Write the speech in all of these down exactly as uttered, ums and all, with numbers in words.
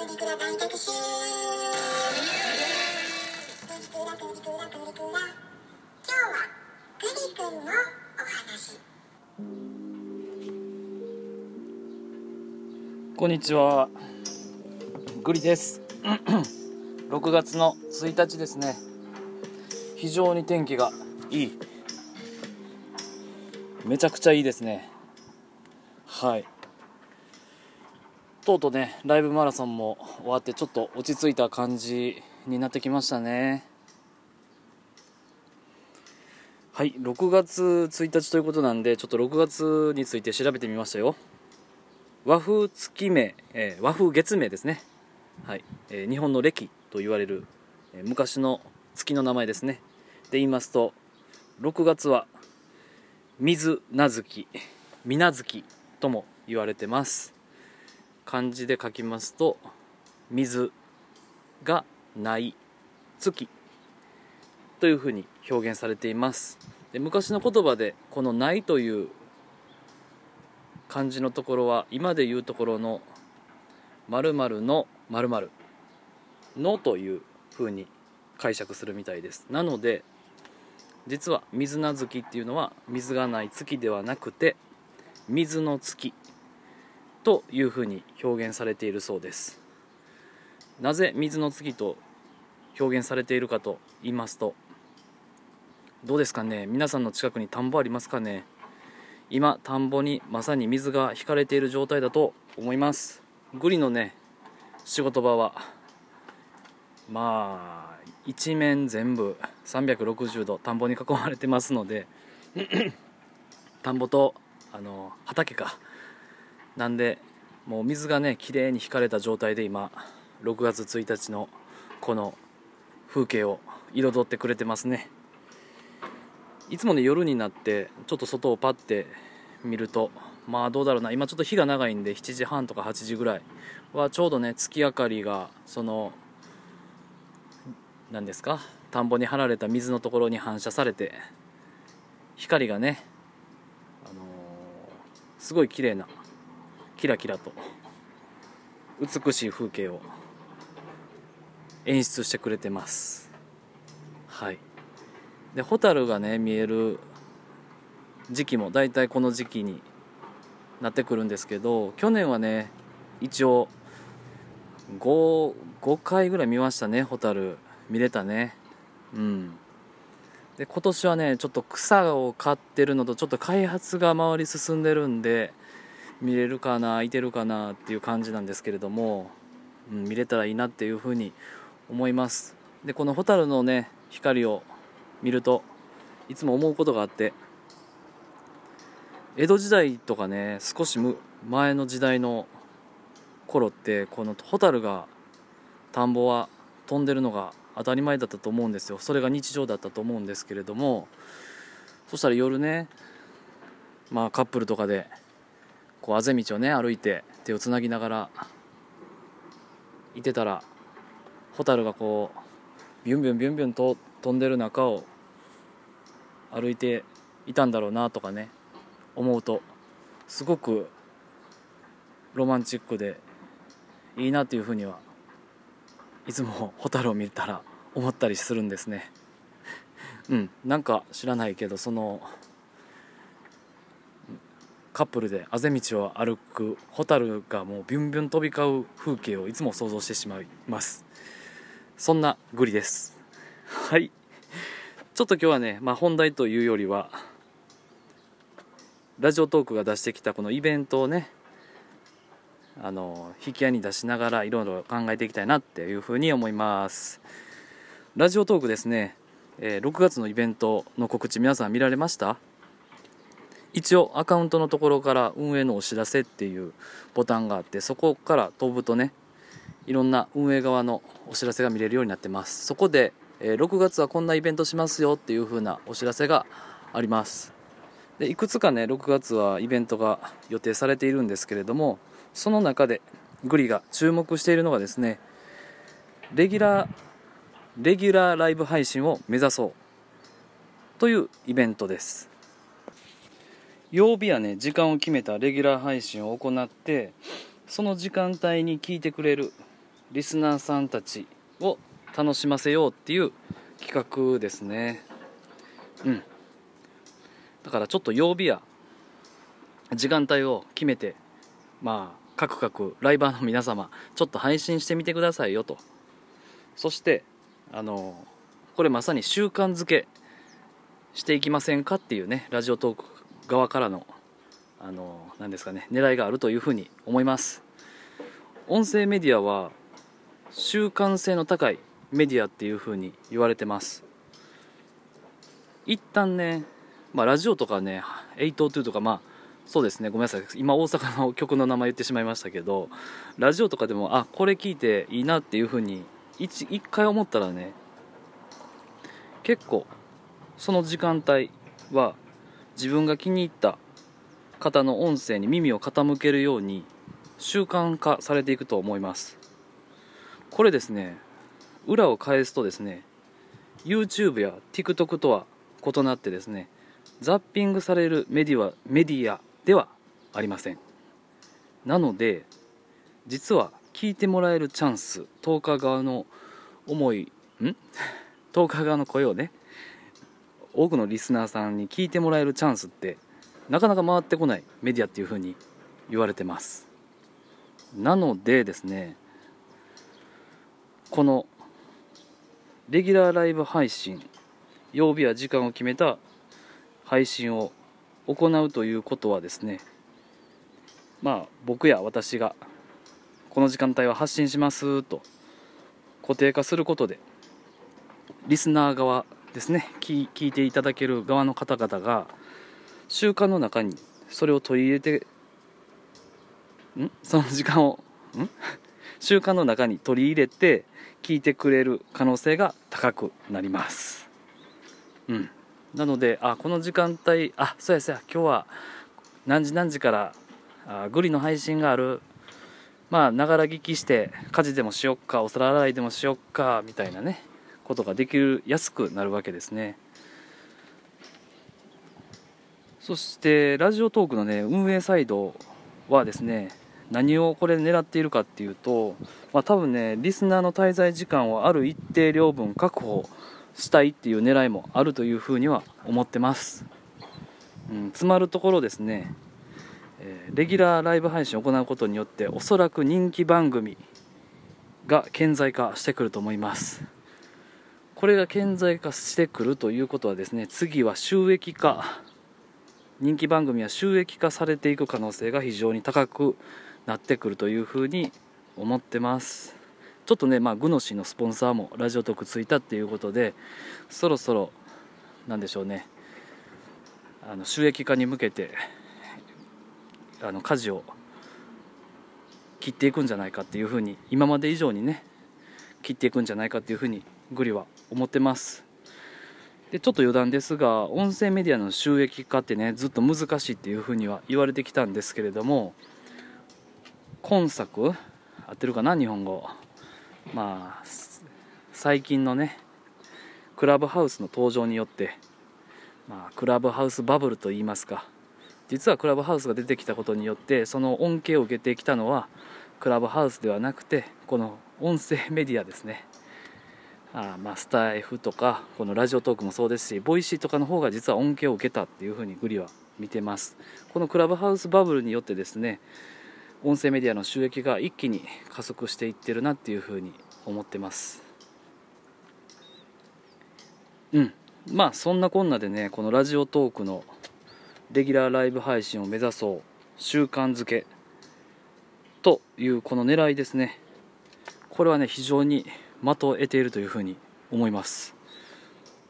こんにちは、グリです。ろくがつのついたちですね。非常に天気がいい、めちゃくちゃいいですね。はい、とうとうね、ライブマラソンも終わってちょっと落ち着いた感じになってきましたね。はい、ろくがつついたちということなんで、ちょっとろくがつについて調べてみましたよ。和風月明、えー、和風月明ですね。はい、えー、日本の暦と言われる、えー、昔の月の名前ですね。で言いますと、ろくがつは水無月、水無月とも言われてます。漢字で書きますと、水がない月というふうに表現されています。で昔の言葉で、このないという漢字のところは、今でいうところの〇〇の〇〇のというふうに解釈するみたいです。なので実は水無月っていうのは、水がない月ではなくて水の月というふうに表現されているそうです。なぜ水の月と表現されているかと言いますと、どうですかね、皆さんの近くに田んぼありますかね。今田んぼにまさに水が引かれている状態だと思います。グリのね、仕事場はまあ一面全部さんびゃくろくじゅうど田んぼに囲まれてますので田んぼとあの畑かなんで、もう水がねきれいに引かれた状態で、今ろくがつついたちのこの風景を彩ってくれてますね。いつもね、夜になってちょっと外をパッて見ると、まあどうだろうな、今ちょっと日が長いんでしちじはんとかはちじぐらいはちょうどね、月明かりがその何ですか、田んぼに張られた水のところに反射されて、光がね、あのー、すごい綺麗なキラキラと美しい風景を演出してくれてます。はい、でホタルがね見える時期もだいたいこの時期になってくるんですけど、去年はね一応 ごかいぐらい見ましたね。ホタル見れたね。うん。で今年はね、ちょっと草を刈ってるのと、ちょっと開発が回り進んでるんで、見れるかな、いてるかなっていう感じなんですけれども、うん、見れたらいいなっていうふうに思います。でこのホタルのね光を見ると、いつも思うことがあって、江戸時代とかね、少し前の時代の頃って、このホタルが田んぼは飛んでるのが当たり前だったと思うんですよ。それが日常だったと思うんですけれども、そしたら夜ね、まあカップルとかでこうあぜ道をね歩いて、手をつなぎながらいてたら、ホタルがこうビュンビュンビュンビュンと飛んでる中を歩いていたんだろうなとかね、思うとすごくロマンチックでいいなっていうふうには、いつもホタルを見たら思ったりするんですね。うん、なんか知らないけど、そのカップルであぜ道を歩くホタルがもうビュンビュン飛び交う風景をいつも想像してしまいます。そんなグリです。はい、ちょっと今日はね、まあ、本題というよりは、ラジオトークが出してきたこのイベントをね、あの引き合いに出しながらいろいろ考えていきたいなっていうふうに思います。ラジオトークですね、えー、ろくがつのイベントの告知、皆さん見られました？一応アカウントのところから運営のお知らせっていうボタンがあって、そこから飛ぶとね、いろんな運営側のお知らせが見れるようになってます。そこでろくがつはこんなイベントしますよっていう風なお知らせがあります。でいくつかね、ろくがつはイベントが予定されているんですけれども、その中でグリが注目しているのがですね、レギュラーレギュラーライブ配信を目指そうというイベントです。曜日やね、時間を決めたレギュラー配信を行って、その時間帯に聞いてくれるリスナーさんたちを楽しませようっていう企画ですね。うん。だからちょっと曜日や時間帯を決めて、まあ各々ライバーの皆様ちょっと配信してみてくださいよと。そしてあのこれまさに習慣づけしていきませんかっていうね、ラジオトーク側からのあの何ですかね、狙いがあるというふうに思います。音声メディアは習慣性の高いメディアっていうふうに言われてます。一旦ね、まあ、ラジオとかねはちまるにとか、まあそうですね、ごめんなさい、今大阪の曲の名前言ってしまいましたけど、ラジオとかでもあこれ聞いていいなっていうふうに一回思ったらね、結構その時間帯は自分が気に入った方の音声に耳を傾けるように習慣化されていくと思います。これですね、裏を返すとですね、 YouTube や TikTok とは異なってですね、ザッピングされるメディア、メディアではありません。なので実は聞いてもらえるチャンス、トーカー側の思いんトーカー側の声をね、多くのリスナーさんに聞いてもらえるチャンスってなかなか回ってこないメディアっていう風に言われてます。なのでですね、このレギュラーライブ配信、曜日や時間を決めた配信を行うということはですね、まあ僕や私がこの時間帯は発信しますと固定化することで、リスナー側ですね、聞いていただける側の方々が習慣の中にそれを取り入れてんその時間をん習慣の中に取り入れて聞いてくれる可能性が高くなります。うんなので、あこの時間帯、あそうやそうや今日は何時何時からあグリの配信がある、まあながら聞きして家事でもしよっか、お皿洗いでもしよっかみたいなね、ことができるやすくなるわけですね。そしてラジオトークのね運営サイドはですね、何をこれ狙っているかっていうと、まあ多分ねリスナーの滞在時間をある一定量分確保したいっていう狙いもあるというふうには思ってます。うん、詰まるところですね、えー、レギュラーライブ配信を行うことによっておそらく人気番組が顕在化してくると思います。これが顕在化してくるということはですね、次は収益化、人気番組は収益化されていく可能性が非常に高くなってくるというふうに思ってます。ちょっとね、まあ、グノシーのスポンサーもラジオトークついたっていうことで、そろそろなんでしょうね、あの収益化に向けてあの舵を切っていくんじゃないかっていうふうに、今まで以上にね切っていくんじゃないかっていうふうにグリは思ってます。でちょっと余談ですが、音声メディアの収益化ってねずっと難しいっていうふうには言われてきたんですけれども、今作合ってるかな日本語、まあ、最近のねクラブハウスの登場によって、まあ、クラブハウスバブルといいますか、実はクラブハウスが出てきたことによってその恩恵を受けてきたのはクラブハウスではなくてこの音声メディアですね。あまあスタイフとかこのラジオトークもそうですし、ボイシーとかの方が実は恩恵を受けたっていうふうにグリは見てます。このクラブハウスバブルによってですね、音声メディアの収益が一気に加速していってるなっていうふうに思ってます。うんまあそんなこんなでね、このラジオトークのレギュラーライブ配信を目指そう習慣づけというこの狙いですね、これはね非常に的を得ているというふうに思います。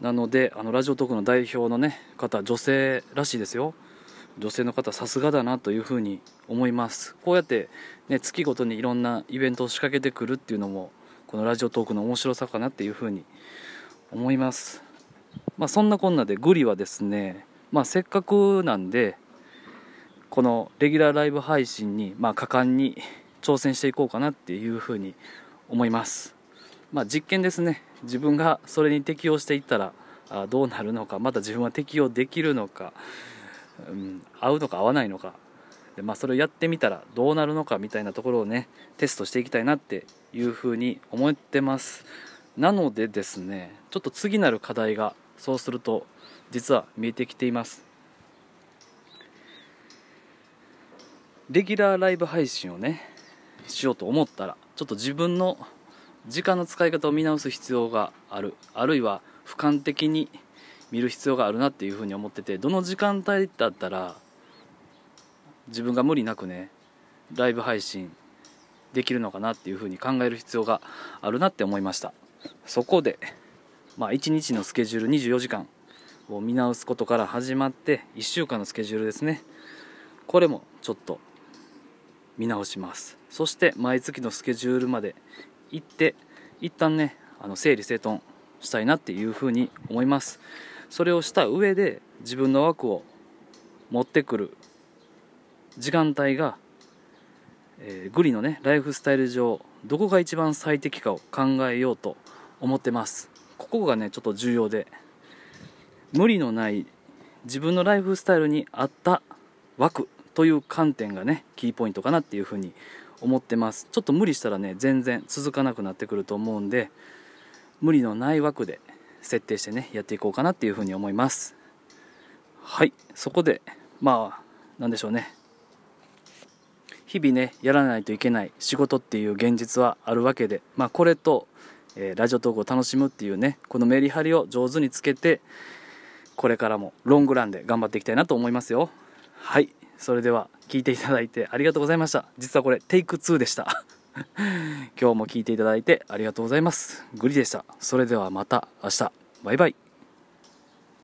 なのであのラジオトークの代表のね方、女性らしいですよ。女性の方さすがだなというふうに思います。こうやって、ね、月ごとにいろんなイベントを仕掛けてくるっていうのもこのラジオトークの面白さかなっていうふうに思います。まあそんなこんなでグリはですね、まあせっかくなんでこのレギュラーライブ配信にまあ果敢に挑戦していこうかなっていうふうに思います。まあ実験ですね、自分がそれに適応していったらどうなるのか、また自分は適応できるのか、うん、合うのか合わないのかで、まあ、それをやってみたらどうなるのかみたいなところをねテストしていきたいなっていうふうに思ってます。なのでですね、ちょっと次なる課題がそうすると実は見えてきています。レギュラーライブ配信をねしようと思ったらちょっと自分の時間の使い方を見直す必要がある、あるいは俯瞰的に見る必要があるなっていうふうに思ってて、どの時間帯だったら自分が無理なくねライブ配信できるのかなっていうふうに考える必要があるなって思いました。そこで、まあ、いちにちのスケジュールにじゅうよじかんを見直すことから始まっていっしゅうかんのスケジュールですね、これもちょっと見直します。そして毎月のスケジュールまで行って一旦ねあの整理整頓したいなっていうふうに思います。それをした上で自分の枠を持ってくる時間帯が、えー、グリのねライフスタイル上どこが一番最適かを考えようと思ってます。ここがねちょっと重要で、無理のない自分のライフスタイルに合った枠という観点がねキーポイントかなっていうふうに思ってます。ちょっと無理したらね全然続かなくなってくると思うんで、無理のない枠で設定してねやっていこうかなっていうふうに思います。はい、そこでまあ何でしょうね、日々ねやらないといけない仕事っていう現実はあるわけで、まあ、これと、えー、ラジオトークを楽しむっていうねこのメリハリを上手につけて、これからもロングランで頑張っていきたいなと思いますよ。はい、それでは聞いていただいてありがとうございました。実はこれテイクツーでした今日も聞いていただいてありがとうございます。グリでした。それではまた明日。バイバイ。